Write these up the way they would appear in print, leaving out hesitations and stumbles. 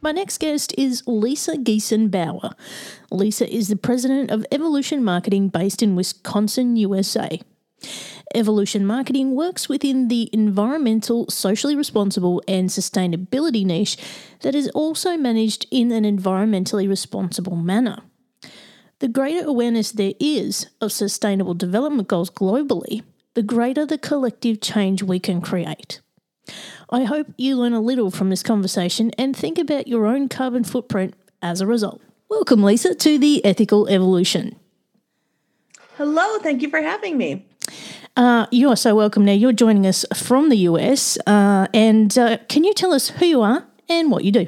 My next guest is Lisa Geason-Bauer. Lisa is the president of Evolution Marketing based in Wisconsin, USA. Evolution Marketing works within the environmental, socially responsible and sustainability niche that is also managed in an environmentally responsible manner. The greater awareness there is of sustainable development goals globally, the greater the collective change we can create. I hope you learn a little from this conversation and think about your own carbon footprint as a result. Welcome, Lisa, to the Ethical Evolution. Hello, thank you for having me. You are so welcome. Now, you're joining us from the US, and can you tell us who you are and what you do?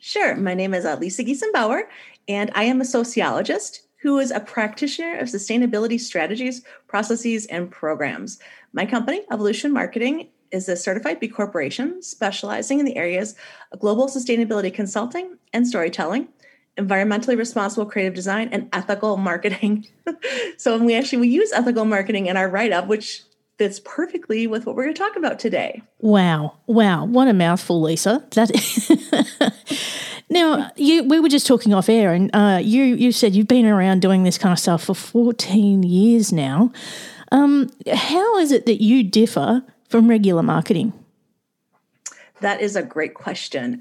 Sure. My name is Lisa Geason-Bauer, and I am a sociologist who is a practitioner of sustainability strategies, processes, and programs. My company, Evolution Marketing, is a certified B Corporation specializing in the areas of global sustainability consulting and storytelling, environmentally responsible creative design, and ethical marketing. So we use ethical marketing in our write-up, which fits perfectly with what we're going to talk about today. Wow. What a mouthful, Lisa. Now, we were just talking off air, and you said you've been around doing this kind of stuff for 14 years now. How is it that you differ from regular marketing? That is a great question.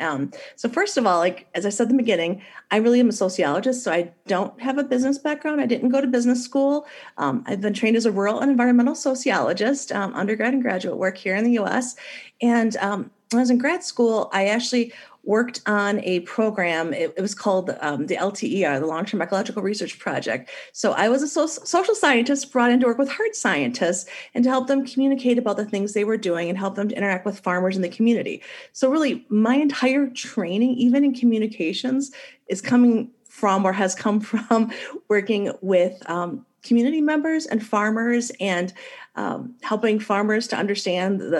So first of all, like as I said in the beginning, I really am a sociologist, so I don't have a business background. I didn't go to business school. I've been trained as a rural and environmental sociologist, undergrad and graduate work here in the U.S. And when I was in grad school, I actually worked on a program. It was called the LTER, the Long-Term Ecological Research Project. So I was a social scientist brought in to work with hard scientists and to help them communicate about the things they were doing and help them to interact with farmers in the community. So really my entire training, even in communications, is coming from or has come from working with community members and farmers and helping farmers to understand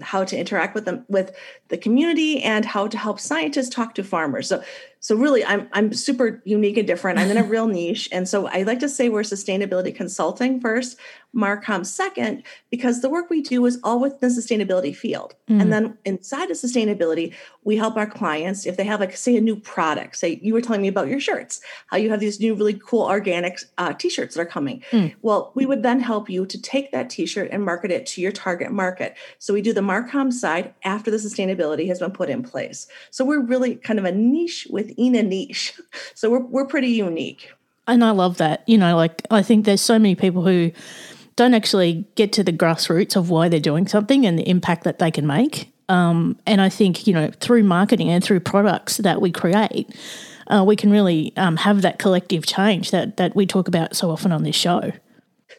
how to interact with them, with the community, and how to help scientists talk to farmers. So really, I'm super unique and different. I'm in a real niche. And so I like to say we're sustainability consulting first, Marcom second, because the work we do is all within the sustainability field. Mm-hmm. And then inside of sustainability, we help our clients if they have, like, say, a new product. Say, you were telling me about your shirts, how you have these new really cool organic T-shirts that are coming. Mm. Well, we would then help you to take that T-shirt and market it to your target market. So we do the Marcom side after the sustainability has been put in place. So we're really kind of a niche within a niche. So we're pretty unique. And I love that. You know, like, I think there's so many people who don't actually get to the grassroots of why they're doing something and the impact that they can make. And I think, you know, through marketing and through products that we create, we can really have that collective change that we talk about so often on this show.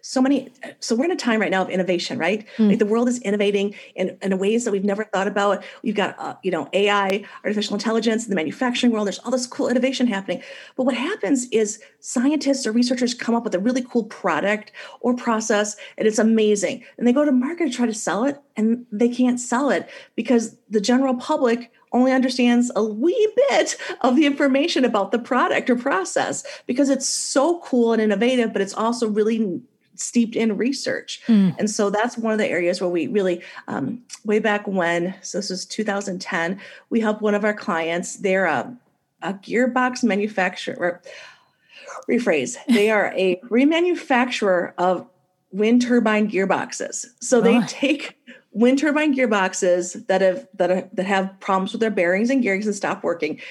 So we're in a time right now of innovation, right? Mm. Like the world is innovating in ways that we've never thought about. You've got, AI, artificial intelligence, in the manufacturing world. There's all this cool innovation happening. But what happens is scientists or researchers come up with a really cool product or process, and it's amazing. And they go to market to try to sell it, and they can't sell it because the general public only understands a wee bit of the information about the product or process because it's so cool and innovative, but it's also really steeped in research. Mm. And so that's one of the areas where we really, way back when, so this was 2010, we helped one of our clients. They're a gearbox manufacturer, they are a remanufacturer of wind turbine gearboxes. So they take wind turbine gearboxes that have problems with their bearings and gearings and stop working.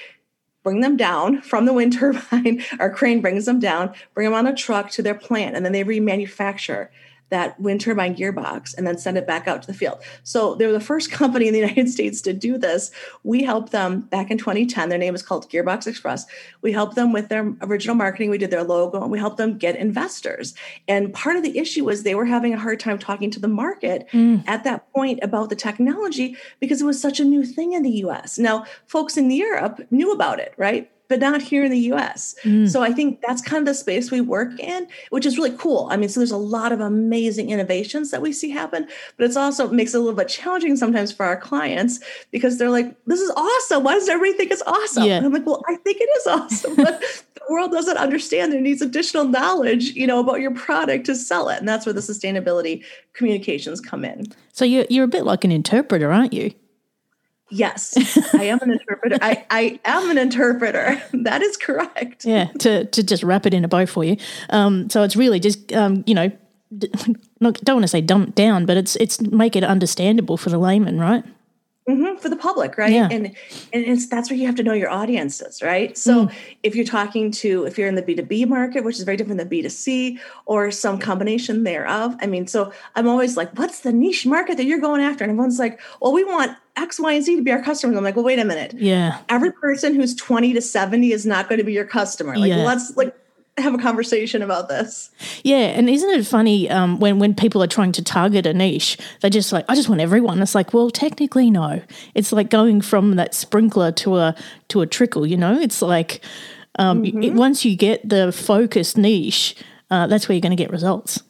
bring them down from the wind turbine. Our crane brings them down, bring them on a truck to their plant, and then they remanufacture that wind turbine gearbox and then send it back out to the field. So they were the first company in the United States to do this. We helped them back in 2010. Their name is called Gearbox Express. We helped them with their original marketing. We did their logo and we helped them get investors. And part of the issue was they were having a hard time talking to the market at that point about the technology because it was such a new thing in the US. Now, folks in Europe knew about it, right? But not here in the U.S. So I think that's kind of the space we work in, which is really cool. I mean, so there's a lot of amazing innovations that we see happen, but it's also makes it a little bit challenging sometimes for our clients because they're like, this is awesome. Why does everybody think it's awesome? Yeah. And I'm like, well, I think it is awesome, but the world doesn't understand. There needs additional knowledge, you know, about your product to sell it. And that's where the sustainability communications come in. So you're a bit like an interpreter, aren't you? Yes, I am an interpreter. I am an interpreter. That is correct. Yeah, to just wrap it in a bow for you. So it's really just, you know, don't want to say dumb down, but it's make it understandable for the layman, right? Mm-hmm, for the public, right? Yeah. And that's where you have to know your audiences, right? So if you're talking to, if you're in the B2B market, which is very different than B2C or some combination thereof. I mean, so I'm always like, what's the niche market that you're going after? And everyone's like, well, we want X, Y, and Z to be our customers. I'm like, well, wait a minute. Yeah. Every person who's 20 to 70 is not going to be your customer. Like, let's have a conversation about this. Yeah. And isn't it funny when people are trying to target a niche, they're just like, I just want everyone. It's like, well, technically, no. It's like going from that sprinkler to a trickle, you know? It's like once you get the focused niche, that's where you're going to get results.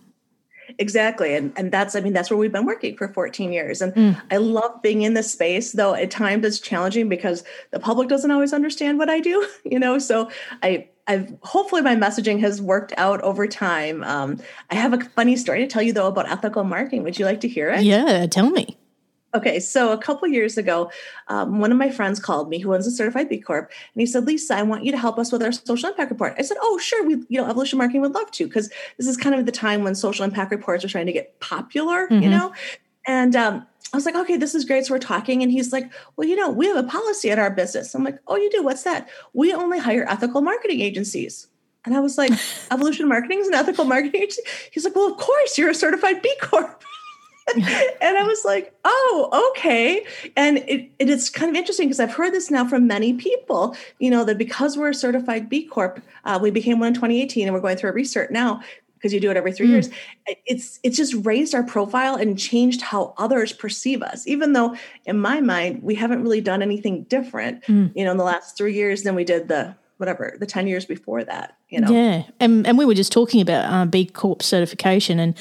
Exactly. And that's, I mean, that's where we've been working for 14 years. And I love being in this space, though at times it's challenging because the public doesn't always understand what I do, you know? So I've hopefully my messaging has worked out over time. I have a funny story to tell you, though, about ethical marketing. Would you like to hear it? Yeah, tell me. Okay, so a couple years ago, one of my friends called me who owns a certified B Corp, and he said, Lisa, I want you to help us with our social impact report. I said, oh, sure, Evolution Marketing would love to, because this is kind of the time when social impact reports are trying to get popular, you know? And I was like, okay, this is great. So we're talking. And he's like, well, you know, we have a policy at our business. I'm like, oh, you do? What's that? We only hire ethical marketing agencies. And I was like, Evolution Marketing is an ethical marketing agency? He's like, well, of course, you're a certified B Corp. And I was like, oh, okay. And it's kind of interesting because I've heard this now from many people, you know, that because we're a certified B Corp, we became one in 2018 and we're going through a recert now, because you do it every 3 years, it's just raised our profile and changed how others perceive us, even though in my mind, we haven't really done anything different, you know, in the last 3 years than we did the 10 years before that, you know? Yeah. And we were just talking about B Corp certification. And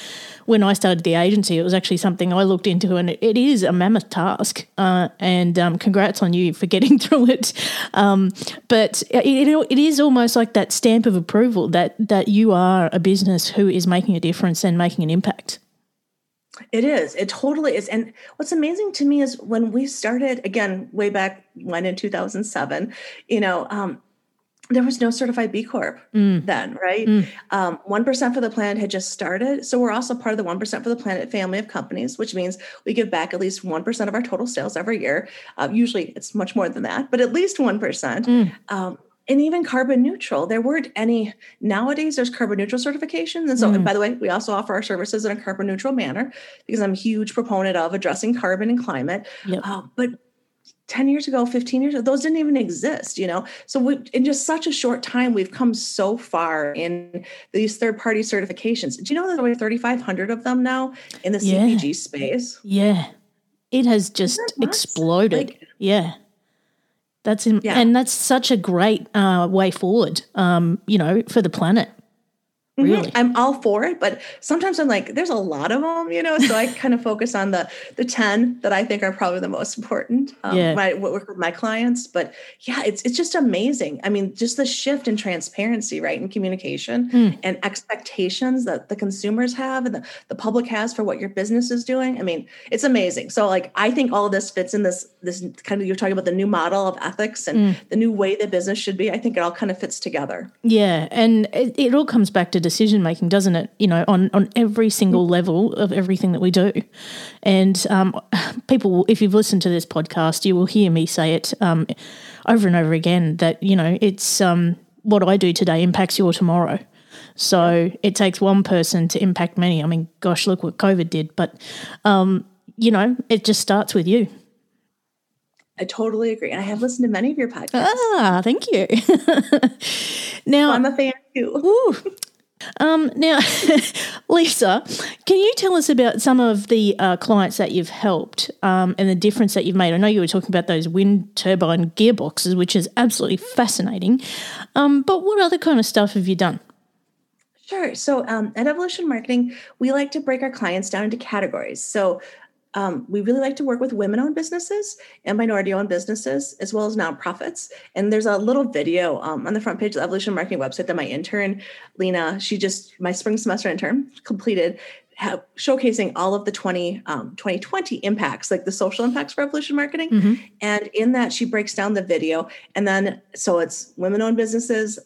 when I started the agency, it was actually something I looked into, and it is a mammoth task. And congrats on you for getting through it. But it is almost like that stamp of approval that you are a business who is making a difference and making an impact. It is. It totally is. And what's amazing to me is when we started, again, way back when in 2007, you know, there was no certified B Corp then, right? 1% for the Planet had just started. So we're also part of the 1% for the Planet family of companies, which means we give back at least 1% of our total sales every year. Usually it's much more than that, but at least 1%. And even carbon neutral, there weren't any. Nowadays, there's carbon neutral certifications. And so, and by the way, we also offer our services in a carbon neutral manner because I'm a huge proponent of addressing carbon and climate. Yep. But 10 years ago, 15 years ago, those didn't even exist, you know? So in just such a short time, we've come so far in these third-party certifications. Do you know there's only 3,500 of them now in the CPG space? Yeah. It has just exploded. Like, yeah. And that's such a great way forward, you know, for the planet. Really? I'm all for it, but sometimes I'm like, there's a lot of them, you know, so I kind of focus on the 10 that I think are probably the most important, what work with my clients. But yeah, it's just amazing. I mean, just the shift in transparency, right, in communication and expectations that the consumers have and the public has for what your business is doing. I mean, it's amazing. So like, I think all of this fits in this kind of, you're talking about the new model of ethics and the new way that business should be. I think it all kind of fits together. Yeah. And it all comes back to decision making, doesn't it? You know, on every single level of everything that we do. And people, if you've listened to this podcast, you will hear me say it over and over again that, you know, it's what I do today impacts your tomorrow. So it takes one person to impact many. I mean, gosh, look what COVID did. But, you know, it just starts with you. I totally agree. And I have listened to many of your podcasts. Ah, thank you. Now, well, I'm a fan too. Ooh. Now, Lisa, can you tell us about some of the clients that you've helped and the difference that you've made? I know you were talking about those wind turbine gearboxes, which is absolutely fascinating. But what other kind of stuff have you done? Sure. So at Evolution Marketing, we like to break our clients down into categories. So we really like to work with women-owned businesses and minority-owned businesses, as well as nonprofits. And there's a little video on the front page of the Evolution Marketing website that my intern, Lena, my spring semester intern, completed, showcasing all of the 2020 impacts, like the social impacts for Evolution Marketing. Mm-hmm. And in that, she breaks down the video. And then, so it's women-owned businesses,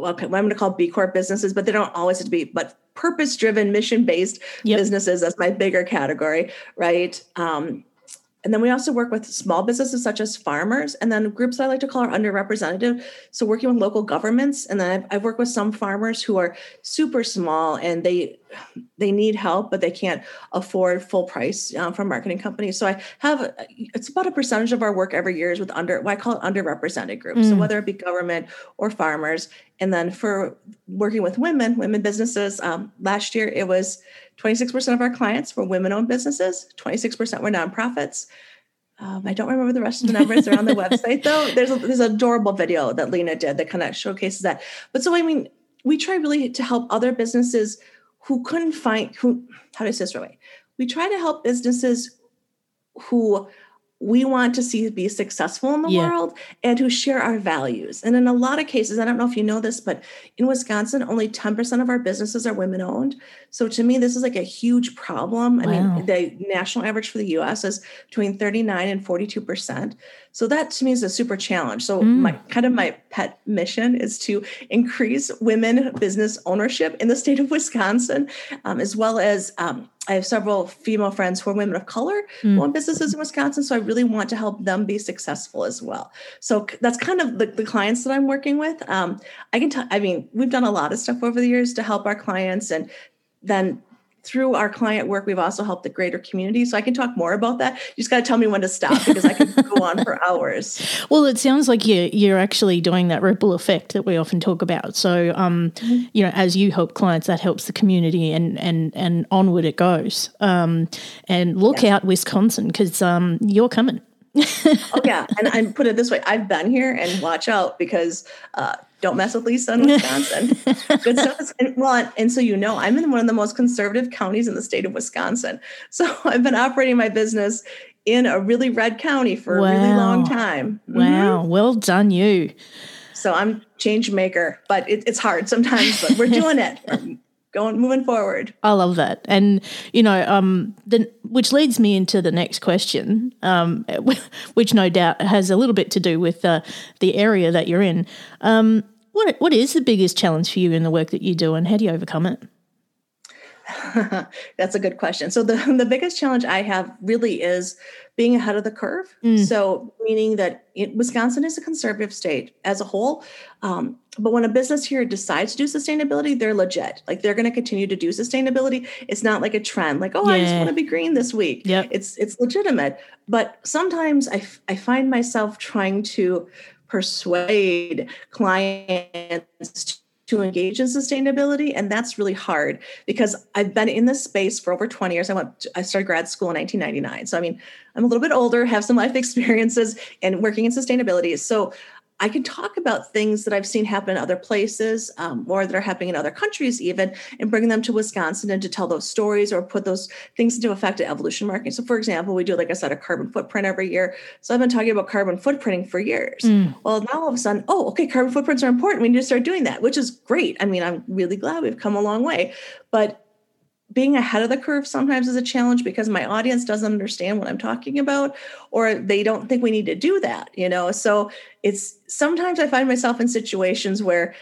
what I'm going to call B Corp businesses, but they don't always have to be, but purpose-driven, mission-based businesses. That's my bigger category, right? And then we also work with small businesses such as farmers, and then groups that I like to call are underrepresented. So working with local governments, and then I've worked with some farmers who are super small and they need help, but they can't afford full price from marketing companies. So it's about a percentage of our work every year is with I call it underrepresented groups. Mm. So whether it be government or farmers, and then for working with women businesses, last year it was 26% of our clients were women-owned businesses, 26% were nonprofits. I don't remember the rest of the numbers. They're on the website, though. There's an adorable video that Lena did that kind of showcases that. But so, I mean, we try really to help other businesses who couldn't find, how do I say this right away? We try to help businesses who we want to see be successful in the world and who share our values. And in a lot of cases, I don't know if you know this, but in Wisconsin, only 10% of our businesses are women owned. So to me, this is like a huge problem. I mean, the national average for the US is between 39 and 42%. So that to me is a super challenge. So my pet mission is to increase women business ownership in the state of Wisconsin, as well as, I have several female friends who are women of color who own businesses in Wisconsin. So I really want to help them be successful as well. So that's kind of the clients that I'm working with. We've done a lot of stuff over the years to help our clients. And then through our client work, we've also helped the greater community. So I can talk more about that. You just got to tell me when to stop because I could go on for hours. Well, it sounds like you're actually doing that ripple effect that we often talk about. So, you know, as you help clients, that helps the community and onward it goes. And look out, Wisconsin, because you're coming. Oh, yeah. And I put it this way. I've been here, and watch out because don't mess with Lisa in Wisconsin. Good stuff is, and so, you know, I'm in one of the most conservative counties in the state of Wisconsin. So I've been operating my business in a really red county for a really long time. Wow. Mm-hmm. Well done you. So I'm change maker, but it's hard sometimes, but we're doing it. We're moving forward. I love that. And, you know, which leads me into the next question, which no doubt has a little bit to do with the area that you're in. What is the biggest challenge for you in the work that you do, and how do you overcome it? That's a good question. So the biggest challenge I have really is being ahead of the curve. Mm. So meaning that Wisconsin is a conservative state as a whole. But when a business here decides to do sustainability, they're legit. Like they're going to continue to do sustainability. It's not like a trend, like, I just want to be green this week. Yep. It's legitimate. But sometimes I find myself trying to persuade clients to engage in sustainability. And that's really hard because I've been in this space for over 20 years. I started grad school in 1999. So, I mean, I'm a little bit older, have some life experiences and working in sustainability. So I can talk about things that I've seen happen in other places or that are happening in other countries even, and bring them to Wisconsin and to tell those stories or put those things into effect at Evolution Marketing. So for example, we do, like I said, a carbon footprint every year. So I've been talking about carbon footprinting for years. Mm. Well, now all of a sudden, carbon footprints are important. We need to start doing that, which is great. I mean, I'm really glad we've come a long way, but being ahead of the curve sometimes is a challenge because my audience doesn't understand what I'm talking about, or they don't think we need to do that, you know? So sometimes I find myself in situations where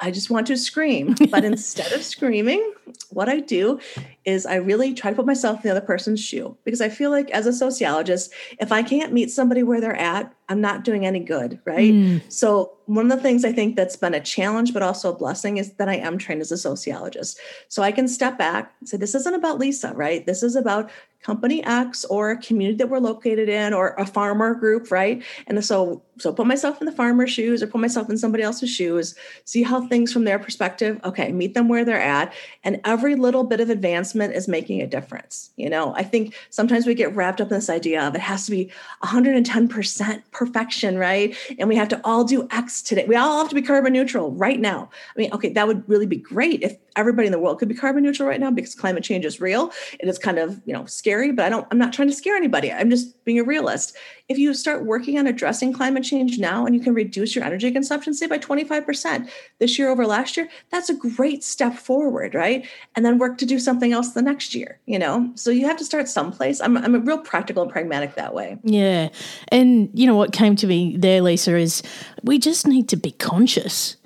I just want to scream. But instead of screaming, what I do is I really try to put myself in the other person's shoe, because I feel like as a sociologist, if I can't meet somebody where they're at, I'm not doing any good, right? So one of the things I think that's been a challenge, but also a blessing, is that I am trained as a sociologist. So I can step back and say, this isn't about Lisa, right? This is about company X or a community that we're located in or a farmer group, right? And so put myself in the farmer's shoes or put myself in somebody else's shoes, see how things from their perspective, okay, meet them where they're at. And every little bit of advancement is making a difference. You know, I think sometimes we get wrapped up in this idea of it has to be 110% perfection, right? And we have to all do X today. We all have to be carbon neutral right now. I mean, okay, that would really be great if everybody in the world could be carbon neutral right now, because climate change is real and it's kind of, you know, scary, but I'm not trying to scare anybody. I'm just being a realist. If you start working on addressing climate change now and you can reduce your energy consumption, say by 25% this year over last year, that's a great step forward, right? And then work to do something else the next year, you know? So you have to start someplace. I'm a real practical and pragmatic that way. Yeah. And you know what came to me there, Lisa, is we just need to be conscious,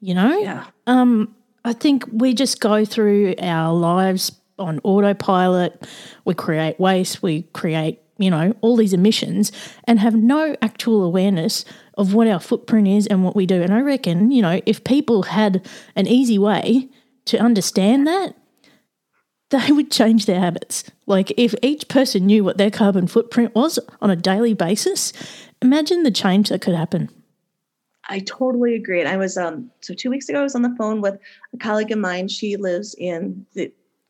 you know? Yeah. I think we just go through our lives on autopilot. We create waste, we create, you know, all these emissions, and have no actual awareness of what our footprint is and what we do. And I reckon, you know, if people had an easy way to understand that, they would change their habits. Like if each person knew what their carbon footprint was on a daily basis, imagine the change that could happen. I totally agree. And I was, 2 weeks ago, I was on the phone with a colleague of mine. She lives in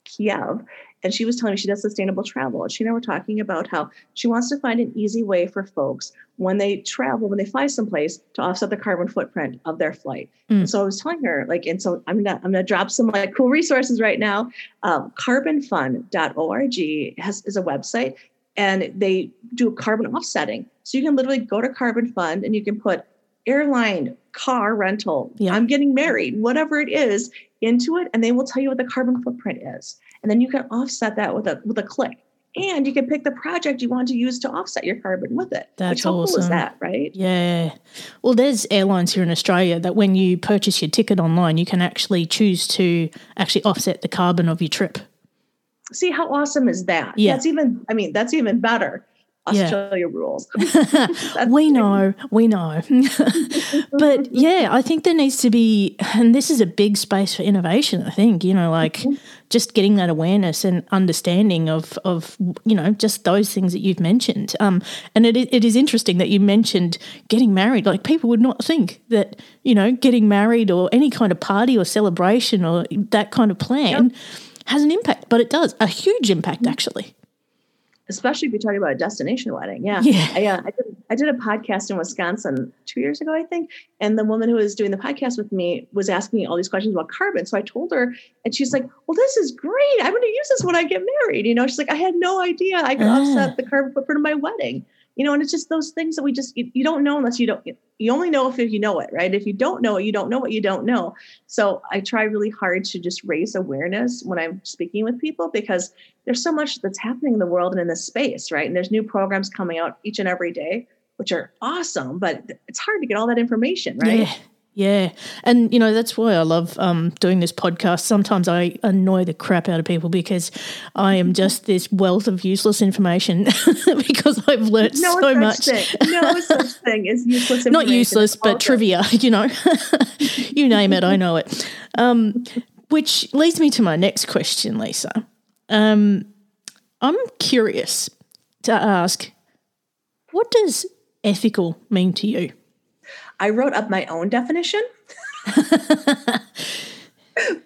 Kiev, and she was telling me she does sustainable travel. And she and I were talking about how she wants to find an easy way for folks when they travel, when they fly someplace, to offset the carbon footprint of their flight. And so I was telling her, like, and so I'm gonna drop some like cool resources right now. Carbonfund.org is a website, and they do carbon offsetting. So you can literally go to Carbon Fund and you can put airline, car rental, I'm getting married, whatever it is, into it, and they will tell you what the carbon footprint is. And then you can offset that with a click. And you can pick the project you want to use to offset your carbon with it. That's awesome. How cool is that, right? Yeah. Well, there's airlines here in Australia that when you purchase your ticket online, you can actually choose to actually offset the carbon of your trip. See, how awesome is that? Yeah. That's even better. Australia rules. We know. But yeah, I think there needs to be, and this is a big space for innovation, I think, you know, like just getting that awareness and understanding of, you know, just those things that you've mentioned. And it is interesting that you mentioned getting married. Like people would not think that, you know, getting married or any kind of party or celebration or that kind of plan has an impact, but it does, a huge impact actually. Especially if you're talking about a destination wedding. Yeah. I did a podcast in Wisconsin 2 years ago, I think. And the woman who was doing the podcast with me was asking me all these questions about carbon. So I told her, and she's like, well, this is great. I'm going to use this when I get married. You know, she's like, I had no idea I could offset the carbon footprint of my wedding. You know, and it's just those things that we just, you don't know unless you don't, you only know if you know it, right? If you don't know it, you don't know what you don't know. So I try really hard to just raise awareness when I'm speaking with people, because there's so much that's happening in the world and in this space, right? And there's new programs coming out each and every day, which are awesome, but it's hard to get all that information, right? Yeah. And, you know, that's why I love doing this podcast. Sometimes I annoy the crap out of people because I am just this wealth of useless information because I've learnt so much. No such thing as useless information. Not useless, but trivia, you know. You name it, I know it. Which leads me to my next question, Lisa. I'm curious to ask, what does ethical mean to you? I wrote up my own definition,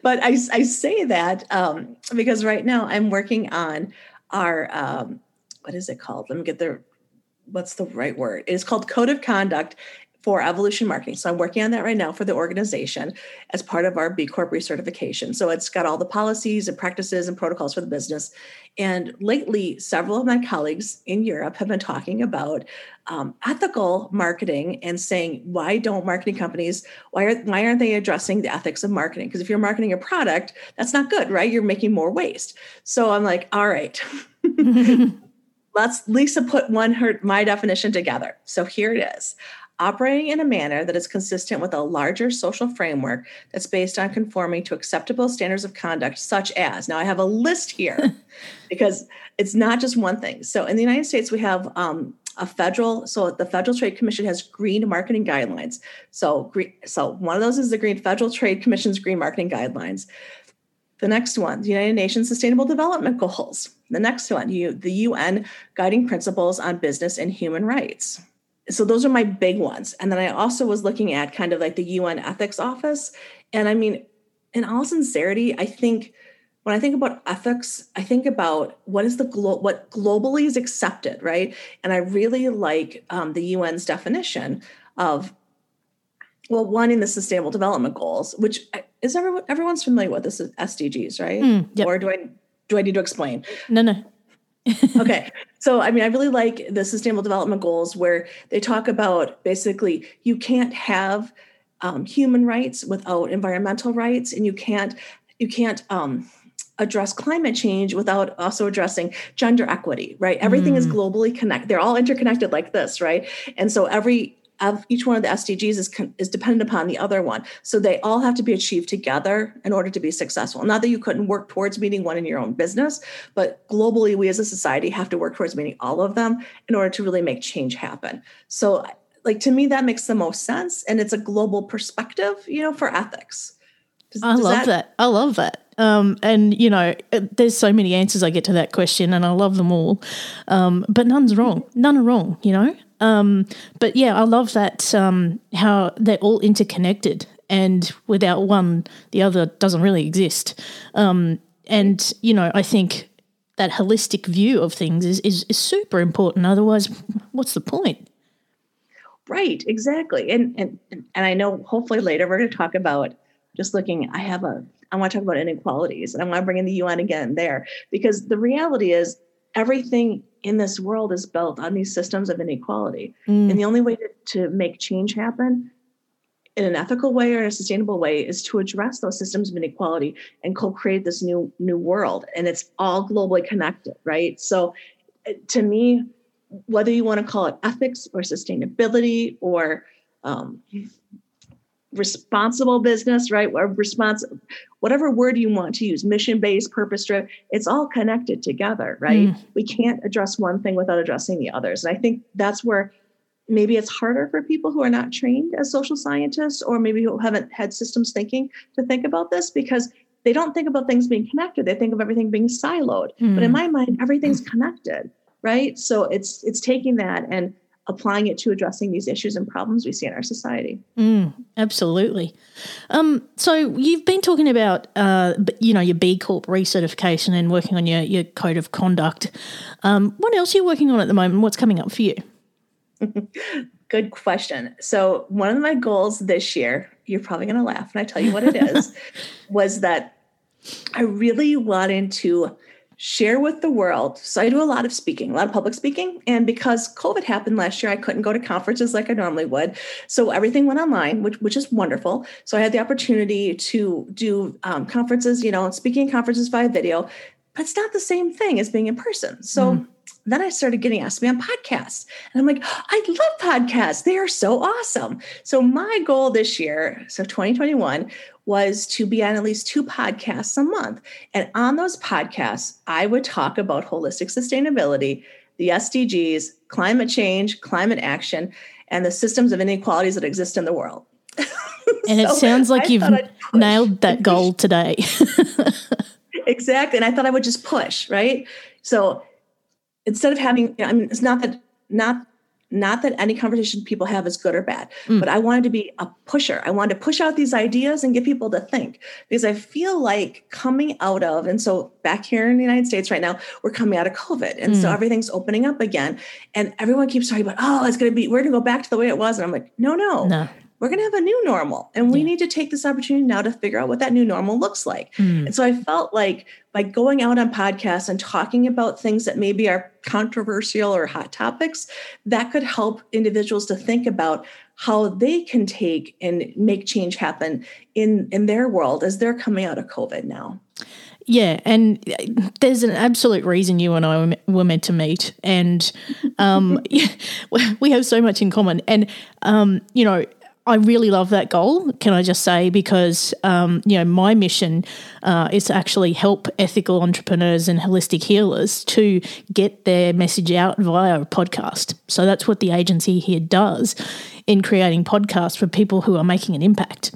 but I say that because right now I'm working on our, what is it called? Let me get what's the right word? It's called Code of Conduct for Evolution Marketing. So I'm working on that right now for the organization as part of our B Corp recertification. So it's got all the policies and practices and protocols for the business. And lately, several of my colleagues in Europe have been talking about ethical marketing and saying, why aren't they addressing the ethics of marketing? Because if you're marketing a product, that's not good, right? You're making more waste. So I'm like, all right. Lisa put my definition together. So here it is. operating in a manner that is consistent with a larger social framework that's based on conforming to acceptable standards of conduct, such as, now I have a list here because it's not just one thing. So in the United States, we have the Federal Trade Commission has green marketing guidelines. So one of those is the Federal Trade Commission's green marketing guidelines. The next one, the United Nations Sustainable Development Goals. The next one, the UN Guiding Principles on Business and Human Rights. So those are my big ones. And then I also was looking at kind of like the UN Ethics Office. And I mean, in all sincerity, I think when I think about ethics, I think about what is what globally is accepted, right? And I really like the UN's definition of, well, one in the Sustainable Development Goals, which is everyone's familiar with. This is SDGs, right? Yep. Or do I need to explain? No. Okay. So, I mean, I really like the Sustainable Development Goals where they talk about basically you can't have human rights without environmental rights, and you can't address climate change without also addressing gender equity, right? Everything is globally connected. They're all interconnected like this, right? And so each one of the SDGs is dependent upon the other one. So they all have to be achieved together in order to be successful. Not that you couldn't work towards meeting one in your own business, but globally, we as a society have to work towards meeting all of them in order to really make change happen. So like, to me, that makes the most sense. And it's a global perspective, for ethics. I love that. And, there's so many answers I get to that question, and I love them all. But none's wrong. None are wrong, But yeah, I love that how they're all interconnected, and without one, the other doesn't really exist. And, I think that holistic view of things is super important. Otherwise, what's the point? Right, exactly. And I know hopefully later we're going to talk about just looking, I want to talk about inequalities, and I want to bring in the UN again there, because the reality is everything in this world is built on these systems of inequality. And the only way to make change happen in an ethical way or a sustainable way is to address those systems of inequality and co-create this new world. And it's all globally connected, right? So to me, whether you want to call it ethics or sustainability or responsible business, right? Whatever word you want to use, mission-based, purpose-driven, it's all connected together, right? We can't address one thing without addressing the others. And I think that's where maybe it's harder for people who are not trained as social scientists, or maybe who haven't had systems thinking to think about this, because they don't think about things being connected. They think of everything being siloed. But in my mind, everything's connected, right? So it's taking that and applying it to addressing these issues and problems we see in our society. Absolutely. So you've been talking about, your B Corp recertification and working on your code of conduct. What else are you working on at the moment? What's coming up for you? Good question. So one of my goals this year, you're probably going to laugh when I tell you what it is, was that I really wanted to share with the world. So I do a lot of public speaking. And because COVID happened last year, I couldn't go to conferences like I normally would. So everything went online, which is wonderful. So I had the opportunity to do conferences, speaking conferences via video, but it's not the same thing as being in person. So then I started getting asked to be on podcasts. And I'm like, I love podcasts. They are so awesome. So my goal this year, so 2021, was to be on at least 2 podcasts a month. And on those podcasts, I would talk about holistic sustainability, the SDGs, climate change, climate action, and the systems of inequalities that exist in the world. And it sounds like you've nailed that goal today. Exactly. And I thought I would just push, right? So instead of having, it's not that any conversation people have is good or bad, but I wanted to be a pusher. I wanted to push out these ideas and get people to think, because I feel like coming out of, and so back here in the United States right now, we're coming out of COVID. And so everything's opening up again. And everyone keeps talking about, we're going to go back to the way it was. And I'm like, no. We're going to have a new normal, and we need to take this opportunity now to figure out what that new normal looks like. And so I felt like by going out on podcasts and talking about things that maybe are controversial or hot topics, that could help individuals to think about how they can take and make change happen in their world as they're coming out of COVID now. Yeah, and there's an absolute reason you and I were meant to meet, and we have so much in common. And, you know, I really love that goal, can I just say, because, you know, my mission is to actually help ethical entrepreneurs and holistic healers to get their message out via a podcast. So that's what the agency here does in creating podcasts for people who are making an impact.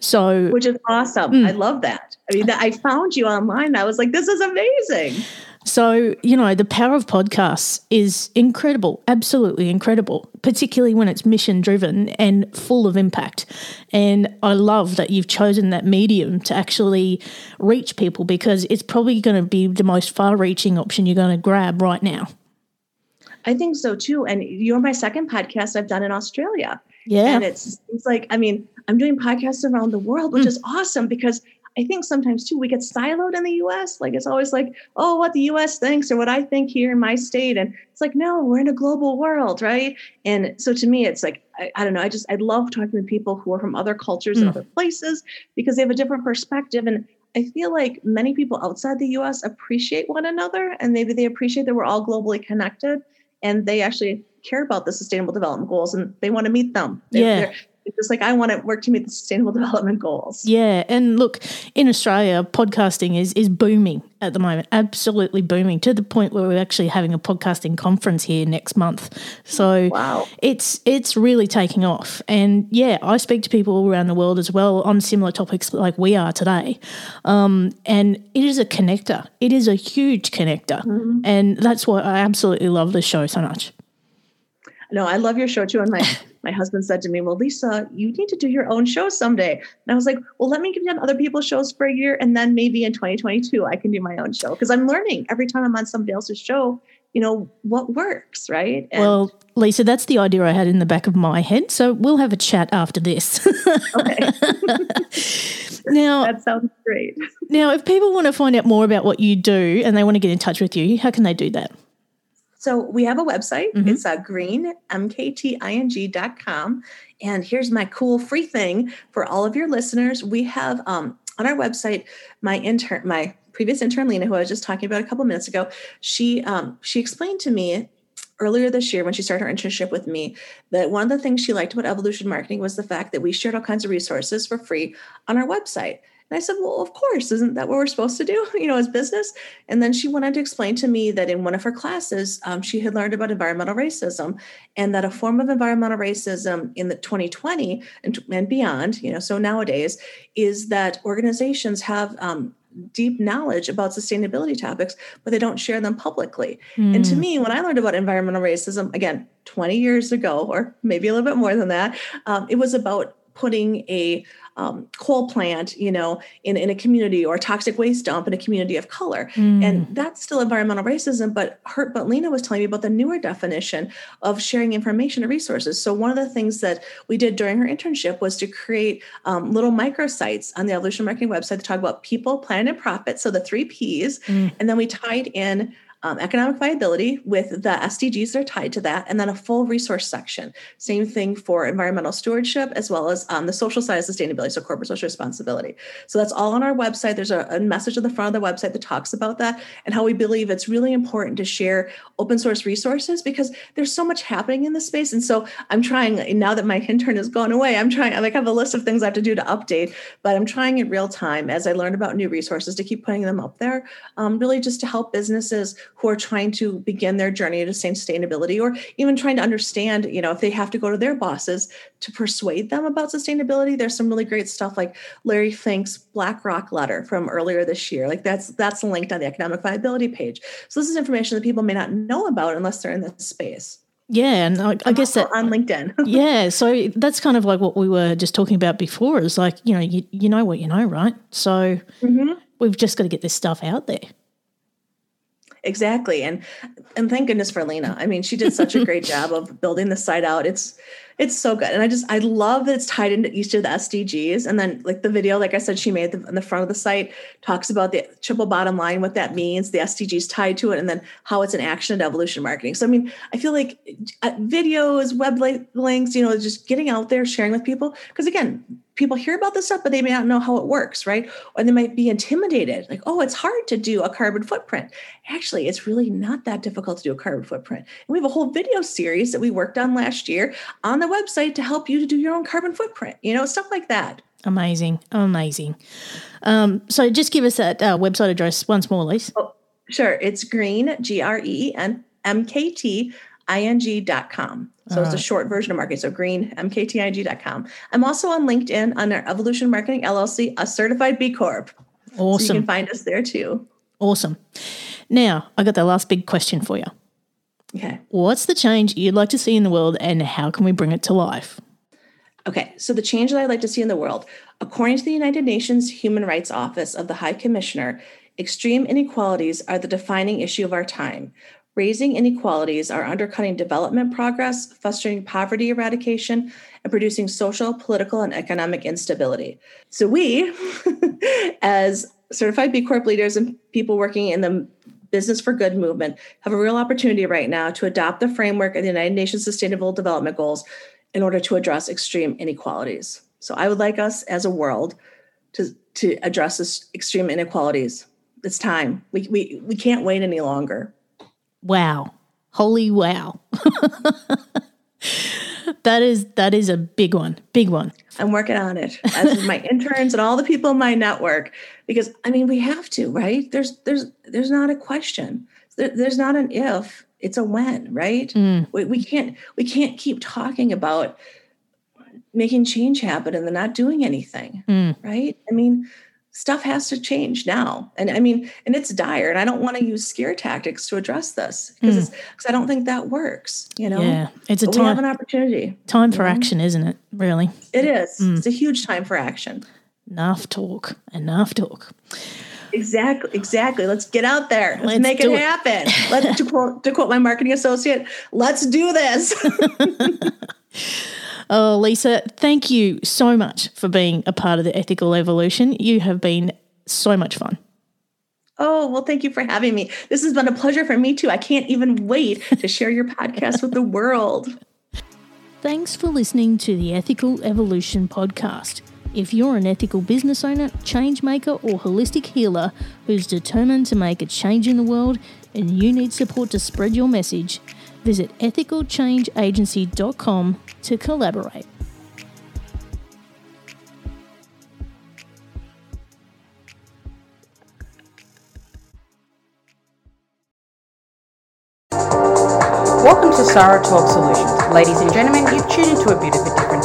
So, which is awesome. I love that. I mean, I found you online. I was like, this is amazing. So, you know, the power of podcasts is incredible, absolutely incredible, particularly when it's mission-driven and full of impact. And I love that you've chosen that medium to actually reach people, because it's probably going to be the most far-reaching option you're going to grab right now. I think so too. And you're my second podcast I've done in Australia. Yeah. And it's like, I mean, I'm doing podcasts around the world, which is awesome, because I think sometimes too, we get siloed in the US. Like, it's always like, oh, what the US thinks or what I think here in my state. And it's like, no, we're in a global world. Right. And so to me, it's like, I don't know. I love talking to people who are from other cultures and other places, because they have a different perspective. And I feel like many people outside the US appreciate one another, and maybe they appreciate that we're all globally connected, and they actually care about the sustainable development goals, and they want to meet them. It's just like, I want to work to meet the sustainable development goals. Yeah. And look, in Australia, podcasting is booming at the moment, absolutely booming, to the point where we're actually having a podcasting conference here next month. So wow. It's really taking off. And yeah, I speak to people all around the world as well on similar topics like we are today. And it is a connector. It is a huge connector. Mm-hmm. And that's why I absolutely love the show so much. No, I love your show too. And my husband said to me, well, Lisa, you need to do your own show someday. And I was like, well, let me give you other people's shows for a year. And then maybe in 2022, I can do my own show, because I'm learning every time I'm on somebody else's show, you know, what works, right? And well, Lisa, that's the idea I had in the back of my head. So we'll have a chat after this. Okay. Now, that sounds great. Now, if people want to find out more about what you do and they want to get in touch with you, how can they do that? So we have a website. Mm-hmm. It's greenmkting.com. And here's my cool free thing for all of your listeners. We have on our website, my previous intern, Lena, who I was just talking about a couple minutes ago, she explained to me earlier this year when she started her internship with me that one of the things she liked about Evolution Marketing was the fact that we shared all kinds of resources for free on our website. And I said, well, of course, isn't that what we're supposed to do, you know, as business? And then she went on to explain to me that in one of her classes, she had learned about environmental racism, and that a form of environmental racism in the 2020 and beyond, you know, so nowadays, is that organizations have deep knowledge about sustainability topics, but they don't share them publicly. And to me, when I learned about environmental racism, again, 20 years ago, or maybe a little bit more than that, it was about putting a coal plant, you know, in a community, or a toxic waste dump in a community of color. And that's still environmental racism, but Lena was telling me about the newer definition of sharing information and resources. So one of the things that we did during her internship was to create little microsites on the Evolution Marketing website to talk about people, planet, and profit. So the 3 Ps, and then we tied in economic viability with the SDGs that are tied to that, and then a full resource section. Same thing for environmental stewardship, as well as the social side of sustainability, so corporate social responsibility. So that's all on our website. There's a message at the front of the website that talks about that, and how we believe it's really important to share open source resources, because there's so much happening in this space. And so I'm trying, now that my intern has gone away, I have a list of things I have to do to update, but I'm trying in real time as I learn about new resources to keep putting them up there, really just to help businesses who are trying to begin their journey to sustainability, or even trying to understand, you know, if they have to go to their bosses to persuade them about sustainability. There's some really great stuff like Larry Fink's BlackRock letter from earlier this year. Like that's linked on the economic viability page. So this is information that people may not know about unless they're in this space. Yeah, and I guess that on LinkedIn. Yeah, so that's kind of like what we were just talking about before, is like, you know, you know what you know, right? So we've just got to get this stuff out there. Exactly. And thank goodness for Lena. I mean, she did such a great job of building the site out. It's It's so good. And I love that it's tied into each of the SDGs. And then like the video, like I said, she made on the front of the site talks about the triple bottom line, what that means, the SDGs tied to it, and then how it's an action at Evolution Marketing. So, I mean, I feel like videos, web links, you know, just getting out there, sharing with people. Because again, people hear about this stuff, but they may not know how it works, right? Or they might be intimidated, like, oh, it's hard to do a carbon footprint. Actually, it's really not that difficult to do a carbon footprint. And we have a whole video series that we worked on last year on the website to help you to do your own carbon footprint, you know, stuff like that. Amazing. Amazing. So just give us that website address once more, Lisa. Oh, sure. It's green, greenmkting.com. So all it's right. A short version of marketing. So greenmkting.com. I'm also on LinkedIn under Evolution Marketing LLC, a certified B Corp. Awesome. So you can find us there too. Awesome. Now, I got the last big question for you. Okay. What's the change you'd like to see in the world and how can we bring it to life? Okay, so the change that I'd like to see in the world, according to the United Nations Human Rights Office of the High Commissioner, extreme inequalities are the defining issue of our time. Raising inequalities are undercutting development progress, fostering poverty eradication, and producing social, political, and economic instability. So we, as certified B Corp leaders and people working in the Business for Good movement, have a real opportunity right now to adopt the framework of the United Nations Sustainable Development Goals in order to address extreme inequalities. So I would like us as a world to address this extreme inequalities. It's time. We can't wait any longer. Wow. Holy wow. That is a big one. Big one. I'm working on it. As with my interns and all the people in my network. Because I mean we have to, right? There's not a question. There's not an if. It's a when, right? Mm. We can't keep talking about making change happen and then not doing anything. Mm. Right? I mean, stuff has to change now. And I mean, and it's dire. And I don't want to use scare tactics to address this because I don't think that works, you know? Yeah, it's but we have an opportunity. Time for action, isn't it? Really? It is. Mm. It's a huge time for action. Enough talk. Exactly. Let's get out there. Let's make it happen. Let's, to quote my marketing associate, let's do this. Oh, Lisa, thank you so much for being a part of the Ethical Evolution. You have been so much fun. Oh, well, thank you for having me. This has been a pleasure for me too. I can't even wait to share your podcast with the world. Thanks for listening to the Ethical Evolution podcast. If you're an ethical business owner, change maker, or holistic healer who's determined to make a change in the world and you need support to spread your message, visit ethicalchangeagency.com to collaborate. Welcome to Sarah Talk Solutions. Ladies and gentlemen, you've tuned into a bit of a different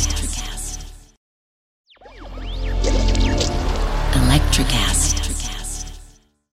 Electric acid.